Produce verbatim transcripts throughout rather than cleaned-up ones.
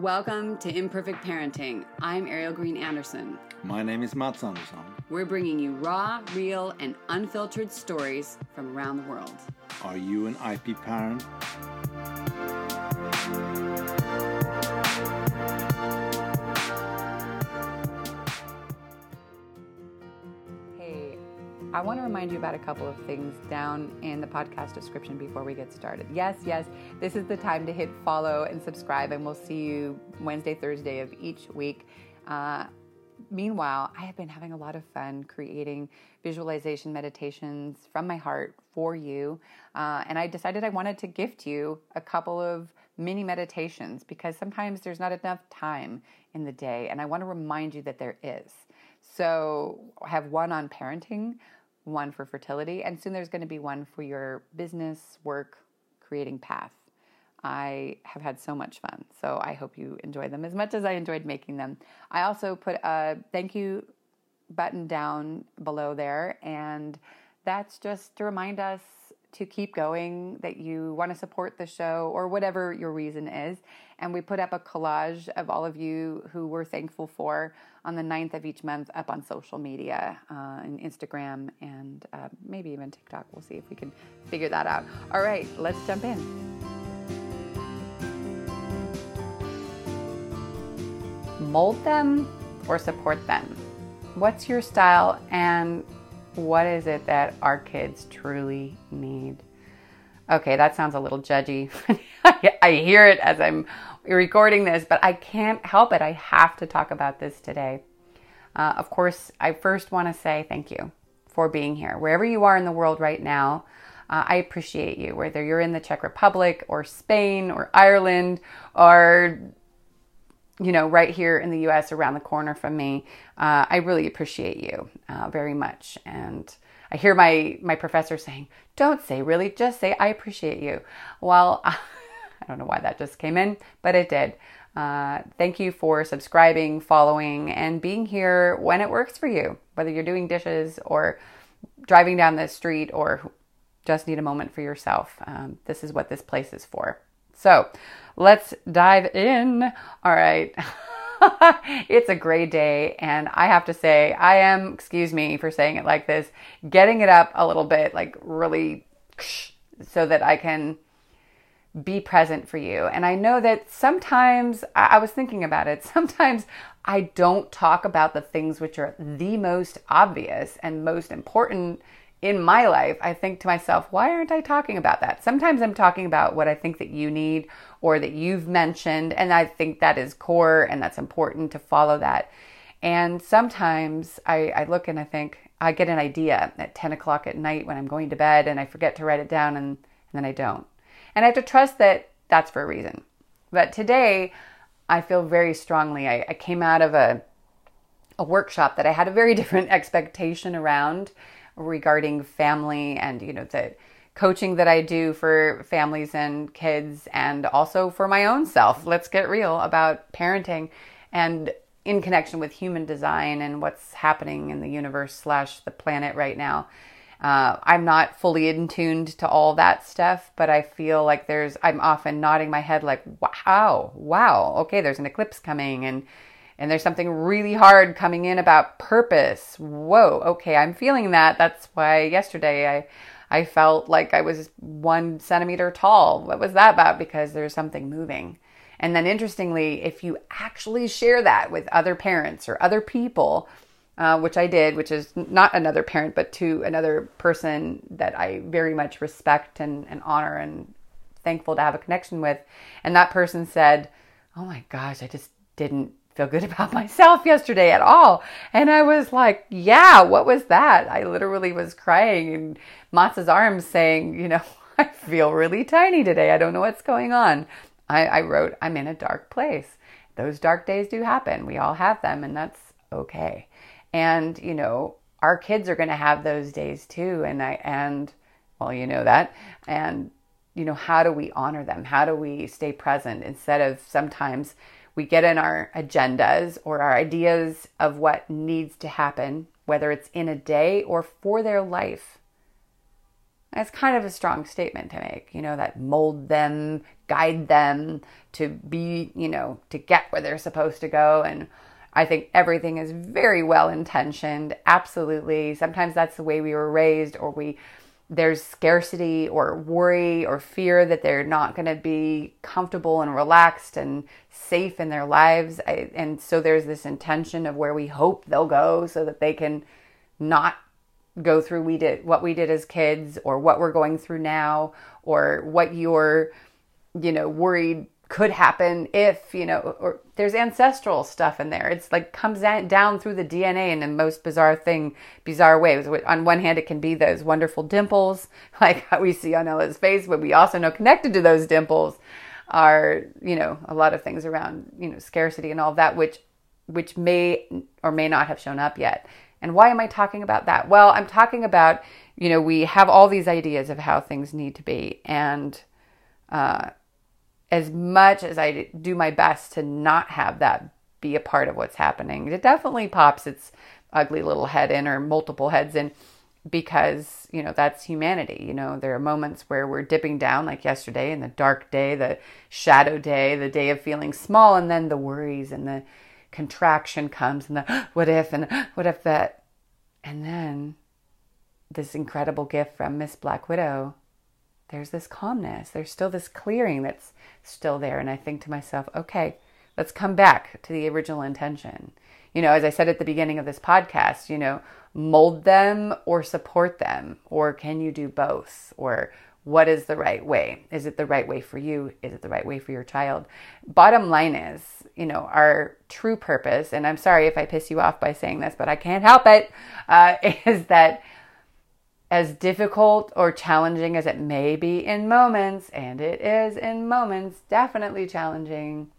Welcome to Imperfect Parenting. I'm Ariel Green Anderson. My name is Mats Andersson. We're bringing you raw, real, and unfiltered stories from around the world. Are you an I P parent? Hey, I want to remind you about a couple of things down in the podcast description before we get started. Yes, yes, this is the time to hit follow and subscribe, and we'll see you Wednesday, Thursday of each week. Uh, Meanwhile, I have been having a lot of fun creating visualization meditations from my heart for you. Uh, and I decided I wanted to gift you a couple of mini meditations because sometimes there's not enough time in the day. And I want to remind you that there is. So I have one on parenting, one for fertility, and soon there's going to be one for your business, work, creating path. I have had so much fun, so I hope you enjoy them as much as I enjoyed making them. I also put a thank you button down below there, and that's just to remind us to keep going, that you want to support the show or whatever your reason is. And we put up a collage of all of you who we're thankful for on the ninth of each month up on social media, uh, on Instagram and uh, maybe even TikTok. We'll see if we can figure that out. All right, let's jump in. Mold them or support them? What's your style and what is it that our kids truly need? Okay, that sounds a little judgy. I hear it as I'm recording this, but I can't help it. I have to talk about this today. Uh, of course, I first want to say thank you for being here. Wherever you are in the world right now, Uh, I appreciate you, whether you're in the Czech Republic or Spain or Ireland or, you know, right here in the U S around the corner from me. Uh, I really appreciate you uh, very much. And I hear my, my professor saying, don't say really, just say I appreciate you. Well, I don't know why that just came in, but it did. Uh, thank you for subscribing, following, and being here when it works for you, whether you're doing dishes or driving down the street or just need a moment for yourself. Um, this is what this place is for. So let's dive in. All right. It's a gray day. And I have to say, I am, excuse me for saying it like this, getting it up a little bit, like really so that I can be present for you. And I know that sometimes, I, I was thinking about it, sometimes I don't talk about the things which are the most obvious and most important in my life. I think to myself, why aren't I talking about that? Sometimes I'm talking about what I think that you need or that you've mentioned, and I think that is core and that's important to follow that. And sometimes I, I look and I think, I get an idea at ten o'clock at night when I'm going to bed and I forget to write it down, and, and then I don't. And I have to trust that that's for a reason. But today I feel very strongly, I, I came out of a, a workshop that I had a very different expectation around regarding family and, you know, the coaching that I do for families and kids and also for my own self. Let's get real about parenting and in connection with human design and what's happening in the universe slash the planet right now. Uh, I'm not fully in tuned to all that stuff, but I feel like there's, I'm often nodding my head like, wow, wow. Okay. There's an eclipse coming and And there's something really hard coming in about purpose. Whoa, okay, I'm feeling that. That's why yesterday I I felt like I was one centimeter tall. What was that about? Because there's something moving. And then interestingly, if you actually share that with other parents or other people, uh, which I did, which is not another parent, but to another person that I very much respect and, and honor and thankful to have a connection with. And that person said, oh my gosh, I just didn't feel good about myself yesterday at all. And I was like, yeah, what was that? I literally was crying in Matz's arms saying, you know, I feel really tiny today. I don't know what's going on. I, I wrote, I'm in a dark place. Those dark days do happen. We all have them, and that's okay. And, you know, our kids are going to have those days too. And I, and well, you know that. And, you know, how do we honor them? How do we stay present instead of sometimes we get in our agendas or our ideas of what needs to happen, whether it's in a day or for their life. That's kind of a strong statement to make, you know, that mold them, guide them to be, you know, to get where they're supposed to go. And I think everything is very well intentioned. Absolutely. Sometimes that's the way we were raised, or we, there's scarcity or worry or fear that they're not going to be comfortable and relaxed and safe in their lives. I, and so there's this intention of where we hope they'll go so that they can not go through we did what we did as kids, or what we're going through now, or what you're, you know, worried could happen if, you know, or there's ancestral stuff in there. It's like comes down through the D N A in the most bizarre thing, bizarre ways. On one hand, it can be those wonderful dimples like how we see on Ella's face, but we also know connected to those dimples are, you know, a lot of things around, you know, scarcity and all that, which, which may or may not have shown up yet. And why am I talking about that? Well, I'm talking about, you know, we have all these ideas of how things need to be, and, uh, as much as I do my best to not have that be a part of what's happening, it definitely pops its ugly little head in, or multiple heads in, because, you know, that's humanity. You know, there are moments where we're dipping down, like yesterday, in the dark day, the shadow day, the day of feeling small, and then the worries and the contraction comes, and the what if, and what if that, and then this incredible gift from Miss Black Widow. There's this calmness. There's still this clearing that's still there. And I think to myself, okay, let's come back to the original intention. You know, as I said at the beginning of this podcast, you know, mold them or support them, or can you do both? Or what is the right way? Is it the right way for you? Is it the right way for your child? Bottom line is, you know, our true purpose, and I'm sorry if I piss you off by saying this, but I can't help it, uh, is that as difficult or challenging as it may be in moments, and it is in moments definitely challenging,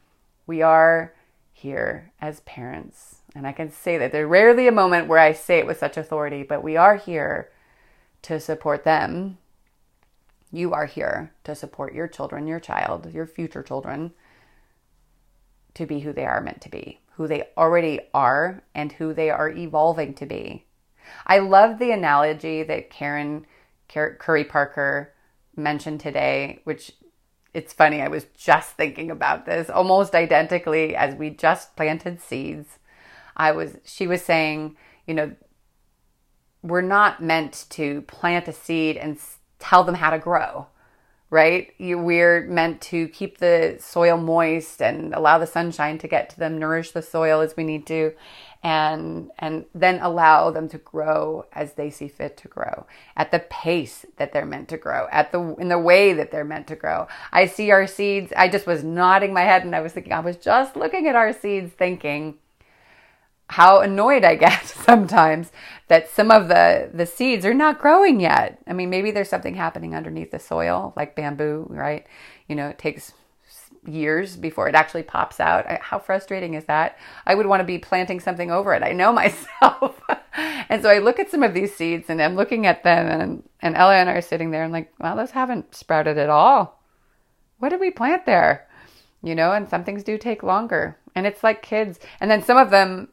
we are here as parents. And I can say that there's rarely a moment where I say it with such authority, but we are here to support them. You are here to support your children, your child, your future children, to be who they are meant to be, who they already are, and who they are evolving to be. I love the analogy that Karen Curry Parker mentioned today, which it's funny. I was just thinking about this almost identically as we just planted seeds. I was, she was saying, you know, we're not meant to plant a seed and tell them how to grow, right? You, we're meant to keep the soil moist and allow the sunshine to get to them, nourish the soil as we need to. And and then allow them to grow as they see fit to grow, at the pace that they're meant to grow, at the in the way that they're meant to grow. I see our seeds. I just was nodding my head, and I was thinking, I was just looking at our seeds thinking how annoyed I get sometimes that some of the, the seeds are not growing yet. I mean, maybe there's something happening underneath the soil, like bamboo, right? You know, it takes years before it actually pops out. How frustrating is that? I would want to be planting something over it. I know myself. And so I look at some of these seeds, and I'm looking at them, and, and Ella and I are sitting there and like, wow, those haven't sprouted at all. What did we plant there? You know, and some things do take longer, and it's like kids. And then some of them,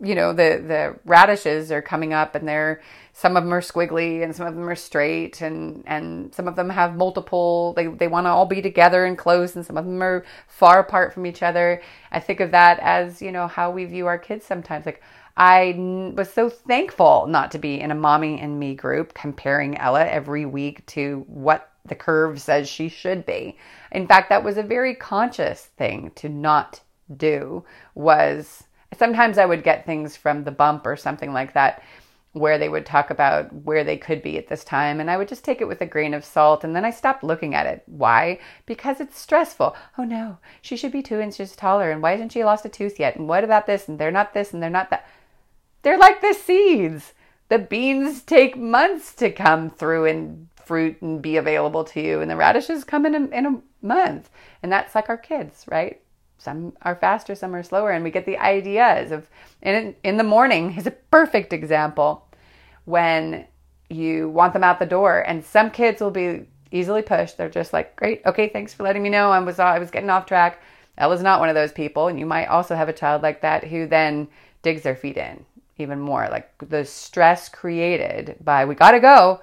you know, the, the radishes are coming up, and they're, some of them are squiggly, and some of them are straight, and, and some of them have multiple, they, they want to all be together and close, and some of them are far apart from each other. I think of that as, you know, how we view our kids sometimes. Like I was so thankful not to be in a mommy and me group comparing Ella every week to what the curve says she should be. In fact, that was a very conscious thing to not do. Was sometimes I would get things from The Bump or something like that, where they would talk about where they could be at this time. And I would just take it with a grain of salt. And then I stopped looking at it. Why? Because it's stressful. Oh no, she should be two inches taller. And why hasn't she lost a tooth yet? And what about this? And they're not this, and they're not that. They're like the seeds. The beans take months to come through and fruit and be available to you. And the radishes come in a, in a month. And that's like our kids, right? Some are faster, some are slower, and we get the ideas of, and in the morning is a perfect example when you want them out the door, and some kids will be easily pushed. They're just like, great, okay, thanks for letting me know. I was, I was getting off track. Ella's not one of those people, and you might also have a child like that who then digs their feet in even more. Like the stress created by we gotta go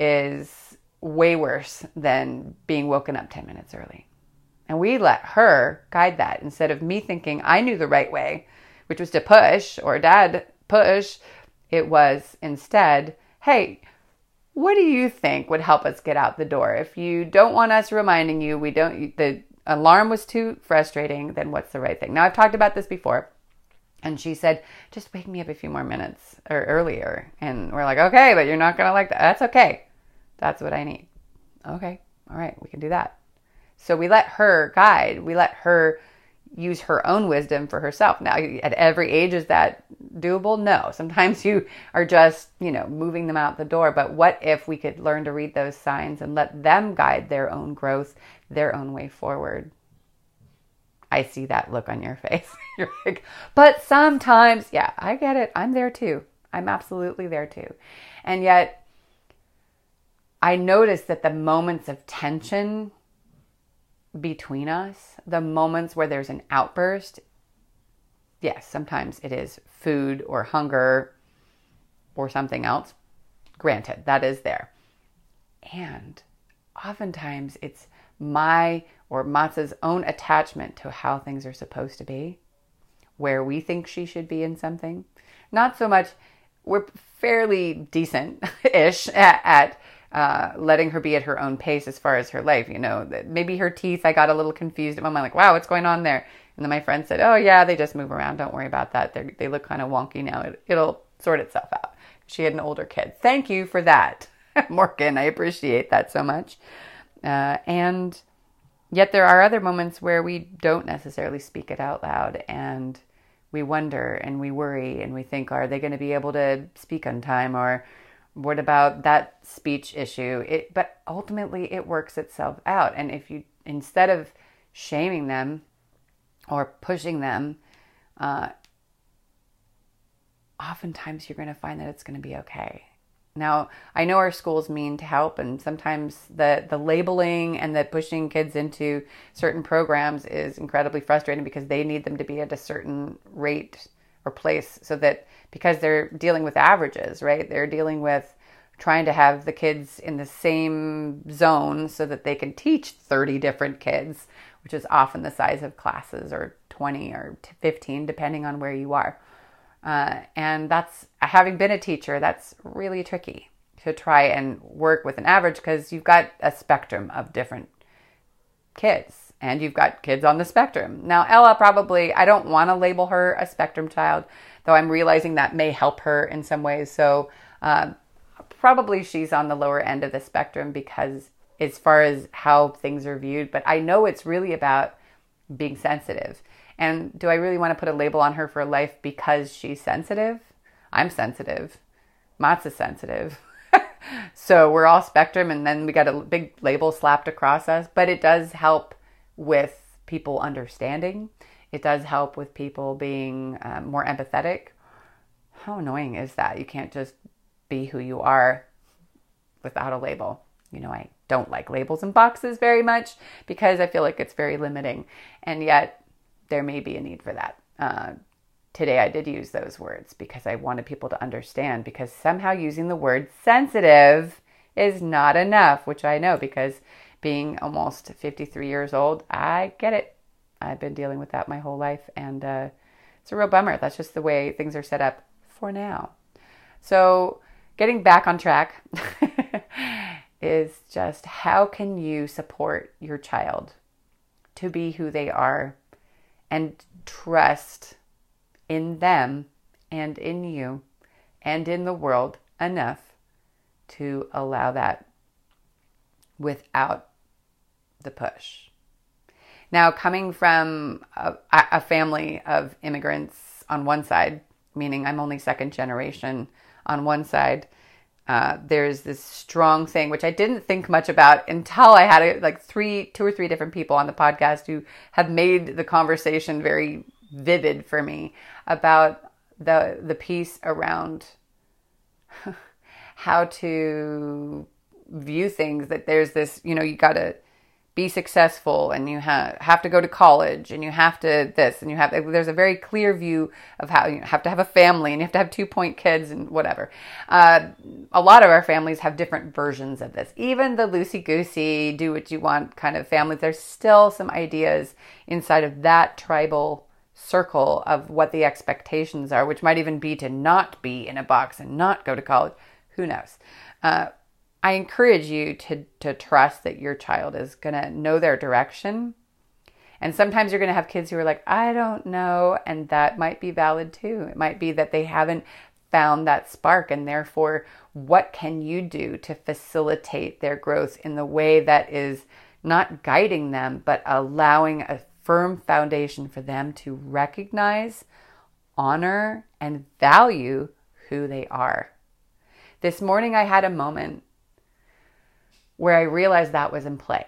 is way worse than being woken up ten minutes early. And we let her guide that instead of me thinking I knew the right way, which was to push or dad push. It was instead, hey, what do you think would help us get out the door? If you don't want us reminding you, we don't, the alarm was too frustrating, then what's the right thing? Now I've talked about this before. And she said, just wake me up a few more minutes or earlier. And we're like, okay, but you're not going to like that. That's okay. That's what I need. Okay. All right. We can do that. So we let her guide. We let her use her own wisdom for herself. Now, at every age, is that doable? No. Sometimes you are just, you know, moving them out the door. But what if we could learn to read those signs and let them guide their own growth, their own way forward? I see that look on your face. You're like, but sometimes, yeah, I get it. I'm there too. I'm absolutely there too. And yet I notice that the moments of tension between us, the moments where there's an outburst, yes, sometimes it is food or hunger or something else. Granted, that is there. And oftentimes it's my or Matz's own attachment to how things are supposed to be, where we think she should be in something. Not so much, we're fairly decent-ish at, at uh, letting her be at her own pace as far as her life. You know, maybe her teeth, I got a little confused at my mind, like, wow, what's going on there? And then my friend said, oh yeah, they just move around. Don't worry about that. They're, they look kind of wonky now. It, it'll sort itself out. She had an older kid. Thank you for that, Morgan. I appreciate that so much. Uh, and yet there are other moments where we don't necessarily speak it out loud, and we wonder and we worry and we think, are they going to be able to speak on time, or what about that speech issue? It, but ultimately it works itself out. And if you, instead of shaming them or pushing them, uh, oftentimes you're going to find that it's going to be okay. Now, I know our schools mean to help, and sometimes the, the labeling and the pushing kids into certain programs is incredibly frustrating because they need them to be at a certain rate or place, so that because they're dealing with averages, right? They're dealing with trying to have the kids in the same zone so that they can teach thirty different kids, which is often the size of classes, or twenty or fifteen, depending on where you are. Uh, and that's, having been a teacher, that's really tricky to try and work with an average, because you've got a spectrum of different kids, and you've got kids on the spectrum. Now, Ella probably, I don't want to label her a spectrum child, though I'm realizing that may help her in some ways. So uh, probably she's on the lower end of the spectrum, because as far as how things are viewed, but I know it's really about being sensitive. And do I really want to put a label on her for life because she's sensitive? I'm sensitive. Mats is sensitive. So we're all spectrum, and then we got a big label slapped across us. But it does help with people understanding. It does help with people being um, more empathetic. How annoying is that? You can't just be who you are without a label. You know, I don't like labels and boxes very much because I feel like it's very limiting. And yet, there may be a need for that. Uh, today I did use those words because I wanted people to understand, because somehow using the word sensitive is not enough, which I know, because being almost fifty-three years old, I get it. I've been dealing with that my whole life, and uh, it's a real bummer. That's just the way things are set up for now. So getting back on track is just, how can you support your child to be who they are? And trust in them and in you and in the world enough to allow that without the push. Now, coming from a, a family of immigrants on one side, meaning I'm only second generation on one side, uh, there's this strong thing, which I didn't think much about until I had a, like three, two or three different people on the podcast who have made the conversation very vivid for me, about the, the piece around how to view things, that there's this, you know, you got to be successful, and you ha- have to go to college, and you have to this, and you have, there's a very clear view of how you have to have a family, and you have to have two point kids and whatever. Uh, a lot of our families have different versions of this. Even the loosey-goosey, do what you want kind of family, there's still some ideas inside of that tribal circle of what the expectations are, which might even be to not be in a box and not go to college. Who knows? Uh, I encourage you to, to trust that your child is going to know their direction. And sometimes you're going to have kids who are like, I don't know. And that might be valid too. It might be that they haven't found that spark, and therefore, what can you do to facilitate their growth in the way that is not guiding them, but allowing a firm foundation for them to recognize, honor, and value who they are. This morning, I had a moment where I realized that was in play.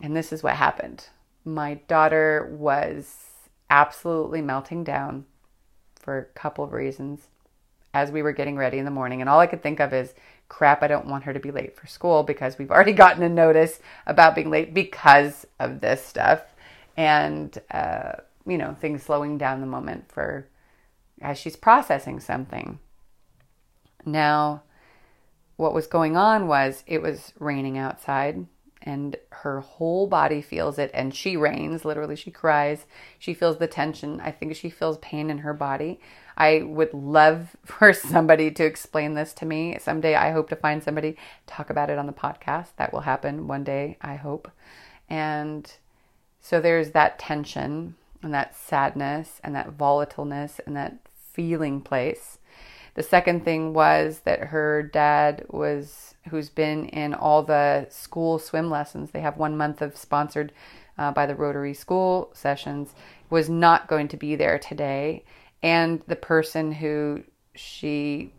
And this is what happened. My daughter was absolutely melting down for a couple of reasons as we were getting ready in the morning. And all I could think of is, crap, I don't want her to be late for school, because we've already gotten a notice about being late because of this stuff. And, uh, you know, things slowing down the moment for as she's processing something. Now, what was going on was it was raining outside, and her whole body feels it, and she rains, literally she cries. She feels the tension. I think she feels pain in her body. I would love for somebody to explain this to me. Someday I hope to find somebody, talk about it on the podcast. That will happen one day, I hope. And so there's that tension and that sadness and that volatileness and that feeling place. The second thing was that her dad was, who's been in all the school swim lessons, they have one month of sponsored uh, by the Rotary school sessions, was not going to be there today. And the person who she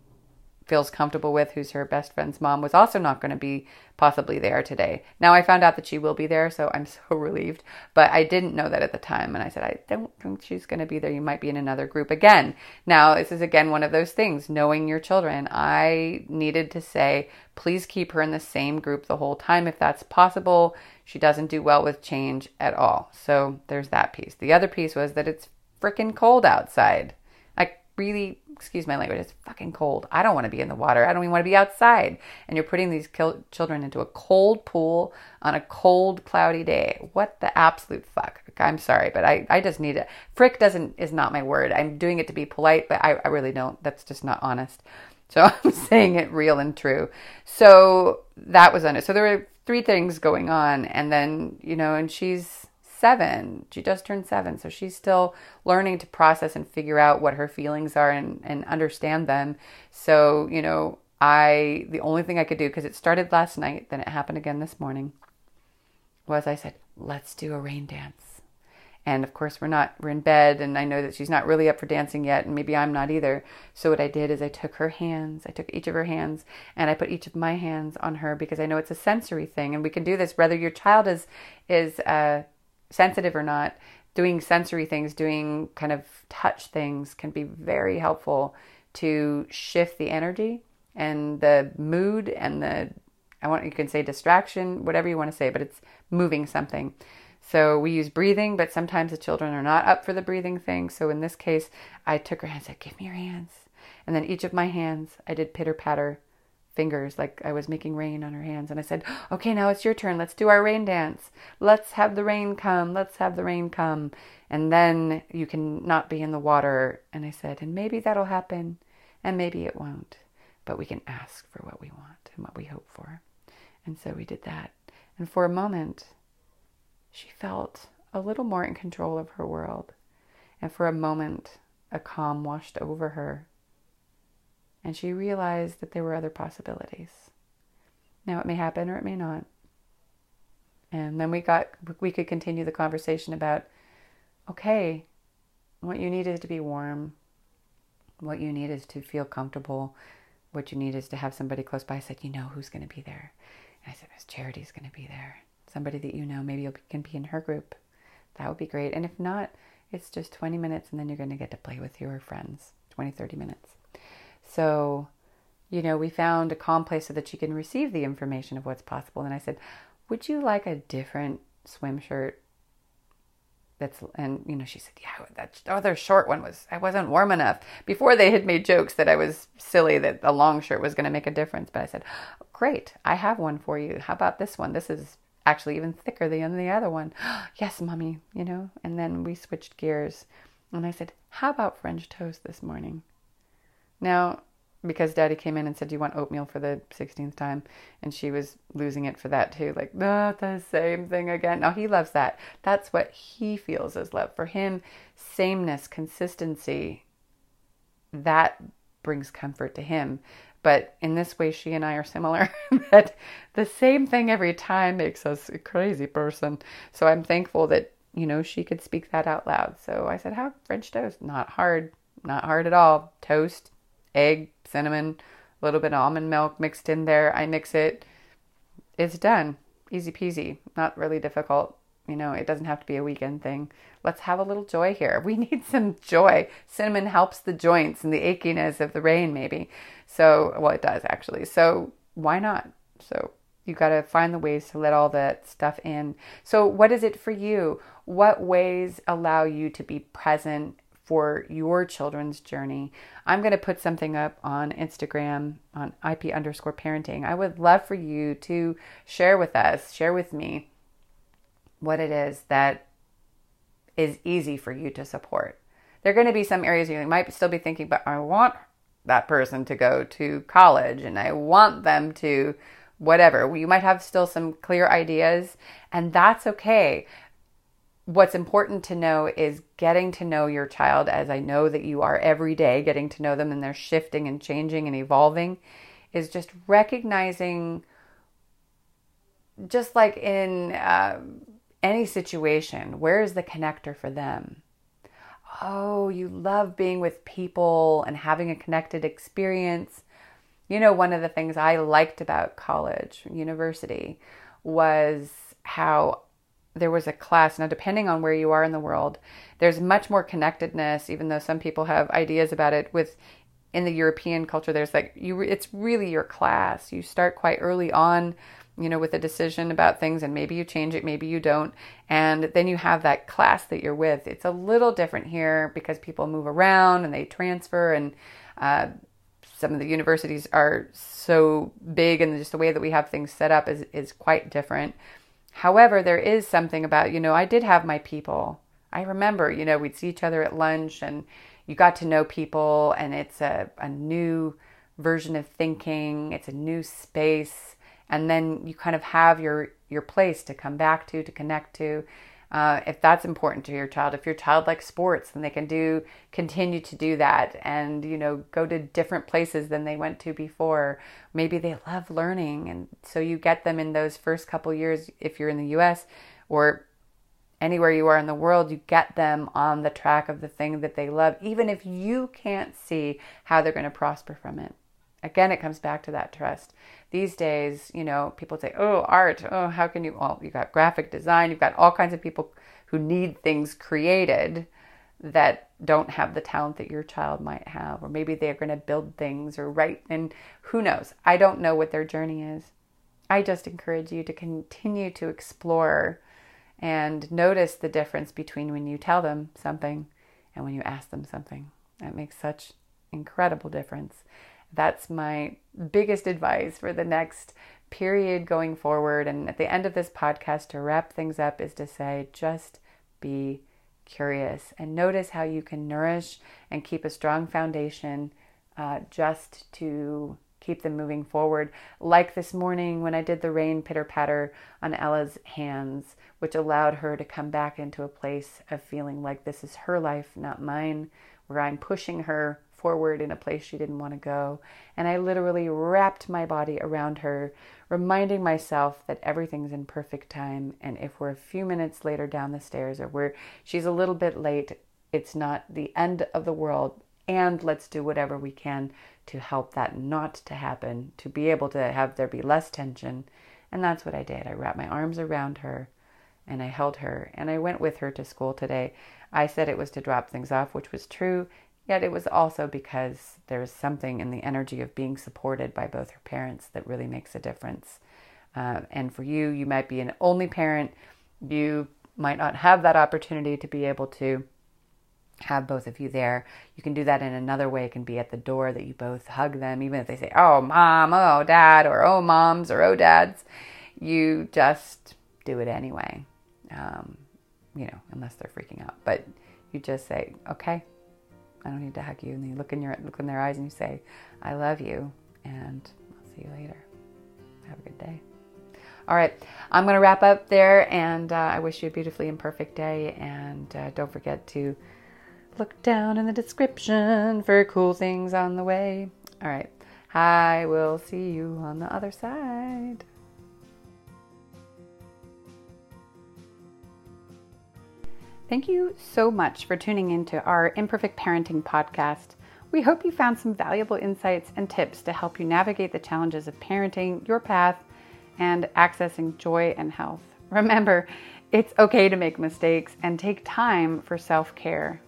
feels comfortable with, who's her best friend's mom, was also not going to be possibly there today. Now, I found out that she will be there, so I'm so relieved, but I didn't know that at the time. And I said, I don't think she's going to be there. You might be in another group again. Now, this is again one of those things, knowing your children. I needed to say, please keep her in the same group the whole time if that's possible. She doesn't do well with change at all. So there's that piece. The other piece was that it's freaking cold outside. I really... excuse my language, it's fucking cold. I don't want to be in the water. I don't even want to be outside. And you're putting these kil- children into a cold pool on a cold, cloudy day. What the absolute fuck? I'm sorry, but I, I just need it. Frick doesn't, is not my word. I'm doing it to be polite, but I, I really don't. That's just not honest. So I'm saying it real and true. So that was on it. So there were three things going on. And then, you know, and she's seven. She just turned seven. So she's still learning to process and figure out what her feelings are and, and understand them. So, you know, I, the only thing I could do, because it started last night, then it happened again this morning, was I said, let's do a rain dance. And of course we're not, we're in bed, and I know that she's not really up for dancing yet, and maybe I'm not either. So what I did is I took her hands, I took each of her hands, and I put each of my hands on her, because I know it's a sensory thing, and we can do this whether your child is, is, uh, sensitive or not. Doing sensory things, doing kind of touch things can be very helpful to shift the energy and the mood and the, I want, you can say distraction, whatever you want to say, but it's moving something. So we use breathing, but sometimes the children are not up for the breathing thing. So in this case, I took her hands, I said, give me your hands. And then each of my hands, I did pitter patter fingers, like I was making rain on her hands. And I said, okay, now it's your turn. Let's do our rain dance. Let's have the rain come. Let's have the rain come. And then you can not be in the water. And I said, and maybe that'll happen. And maybe it won't. But we can ask for what we want and what we hope for. And so we did that. And for a moment, she felt a little more in control of her world. And for a moment, a calm washed over her. And she realized that there were other possibilities. Now, it may happen or it may not. And then we got, we could continue the conversation about, okay, what you need is to be warm. What you need is to feel comfortable. What you need is to have somebody close by. I said, you know who's going to be there? And I said, Miss Charity's going to be there. Somebody that you know, maybe you can be in her group. That would be great. And if not, it's just twenty minutes, and then you're going to get to play with your friends, twenty, thirty minutes. So, you know, we found a calm place so that she can receive the information of what's possible. And I said, would you like a different swim shirt. That's, and you know, she said, yeah, that other short one was, I wasn't warm enough. Before they had made jokes that I was silly, that the long shirt was going to make a difference. But I said, great, I have one for you. How about this one? This is actually even thicker than the other one. Yes, mommy, you know, and then we switched gears. And I said, how about French toast this morning? Now, because daddy came in and said, do you want oatmeal for the sixteenth time? And she was losing it for that too. Like, not the same thing again. No, he loves that. That's what he feels is love. For him, sameness, consistency, that brings comfort to him. But in this way, she and I are similar. That the same thing every time makes us a crazy person. So I'm thankful that, you know, she could speak that out loud. So I said, have French toast. Not hard. Not hard at all. Toast, egg, cinnamon, a little bit of almond milk mixed in there. I mix it. It's done. Easy peasy. Not really difficult. You know, it doesn't have to be a weekend thing. Let's have a little joy here. We need some joy. Cinnamon helps the joints and the achiness of the rain, maybe. So, well, it does actually. So why not? So you got to find the ways to let all that stuff in. So what is it for you? What ways allow you to be present for your children's journey? I'm going to put something up on Instagram on I P underscore parenting. I would love for you to share with us, share with me what it is that is easy for you to support. There are going to be some areas you might still be thinking, but I want that person to go to college and I want them to whatever. You might have still some clear ideas, and that's okay. What's important to know is getting to know your child, as I know that you are every day getting to know them, and they're shifting and changing and evolving, is just recognizing, just like in uh, any situation, where is the connector for them? Oh, you love being with people and having a connected experience. You know, one of the things I liked about college, university, was how there was a class. Now, depending on where you are in the world, there's much more connectedness, even though some people have ideas about it. With in the European culture, there's like, you, it's really your class. You start quite early on, you know, with a decision about things, and maybe you change it, maybe you don't. And then you have that class that you're with. It's a little different here because people move around and they transfer, and uh, some of the universities are so big, and just the way that we have things set up is, is quite different. However, there is something about, you know, I did have my people. I remember, you know, we'd see each other at lunch and you got to know people, and it's a, a new version of thinking. It's a new space. And then you kind of have your, your place to come back to, to connect to. Uh, if that's important to your child, if your child likes sports, then they can do, continue to do that, and, you know, go to different places than they went to before. Maybe they love learning. And so you get them in those first couple years, if you're in the U S or anywhere you are in the world, you get them on the track of the thing that they love, even if you can't see how they're going to prosper from it. Again, it comes back to that trust. These days, you know, people say, oh, art, oh, how can you, well, you've got graphic design, you've got all kinds of people who need things created that don't have the talent that your child might have, or maybe they're going to build things or write, and who knows? I don't know what their journey is. I just encourage you to continue to explore and notice the difference between when you tell them something and when you ask them something. That makes such incredible difference. That's my biggest advice for the next period going forward. And at the end of this podcast, to wrap things up, is to say, just be curious and notice how you can nourish and keep a strong foundation uh, just to keep them moving forward. Like this morning when I did the rain pitter-patter on Ella's hands, which allowed her to come back into a place of feeling like this is her life, not mine, where I'm pushing her forward in a place she didn't want to go. And I literally wrapped my body around her, reminding myself that everything's in perfect time. And if we're a few minutes later down the stairs, or where she's a little bit late, it's not the end of the world. And let's do whatever we can to help that not to happen, to be able to have there be less tension. And that's what I did. I wrapped my arms around her and I held her, and I went with her to school today. I said it was to drop things off, which was true. Yet it was also because there is something in the energy of being supported by both her parents that really makes a difference. Uh, and for you, you might be an only parent you might not have that opportunity to be able to have both of you there. You can do that in another way. It can be at the door that you both hug them, even if they say, oh, mom, oh, dad, or oh, moms, or oh, dads. You just do it anyway, um, you know, unless they're freaking out. But you just say, okay, I don't need to hug you. And you look in your look in their eyes and you say, I love you, and I'll see you later. Have a good day. All right, I'm going to wrap up there, and uh, I wish you a beautifully imperfect day. And uh, don't forget to look down in the description for cool things on the way. All right. I will see you on the other side. Thank you so much for tuning into our Imperfect Parenting podcast. We hope you found some valuable insights and tips to help you navigate the challenges of parenting, your path, and accessing joy and health. Remember, it's okay to make mistakes and take time for self-care.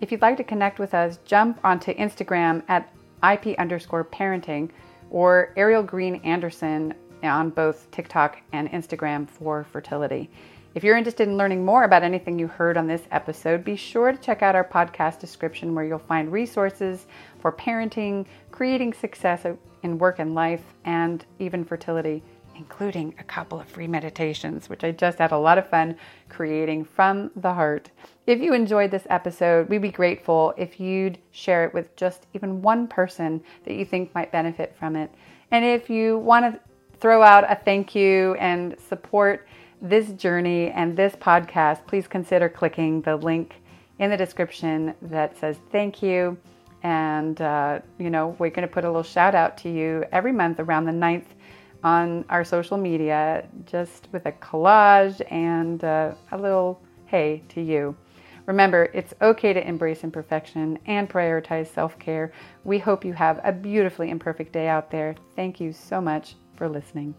If you'd like to connect with us, jump onto Instagram at IP underscore parenting or Ariel Green Anderson on both TikTok and Instagram for fertility. If you're interested in learning more about anything you heard on this episode, be sure to check out our podcast description where you'll find resources for parenting, creating success in work and life, and even fertility, including a couple of free meditations, which I just had a lot of fun creating from the heart. If you enjoyed this episode, we'd be grateful if you'd share it with just even one person that you think might benefit from it. And if you want to throw out a thank you and support this journey and this podcast, please consider clicking the link in the description that says thank you. And, uh, you know, we're going to put a little shout out to you every month around the ninth on our social media, just with a collage and uh, a little hey to you. Remember, it's okay to embrace imperfection and prioritize self-care. We hope you have a beautifully imperfect day out there. Thank you so much for listening.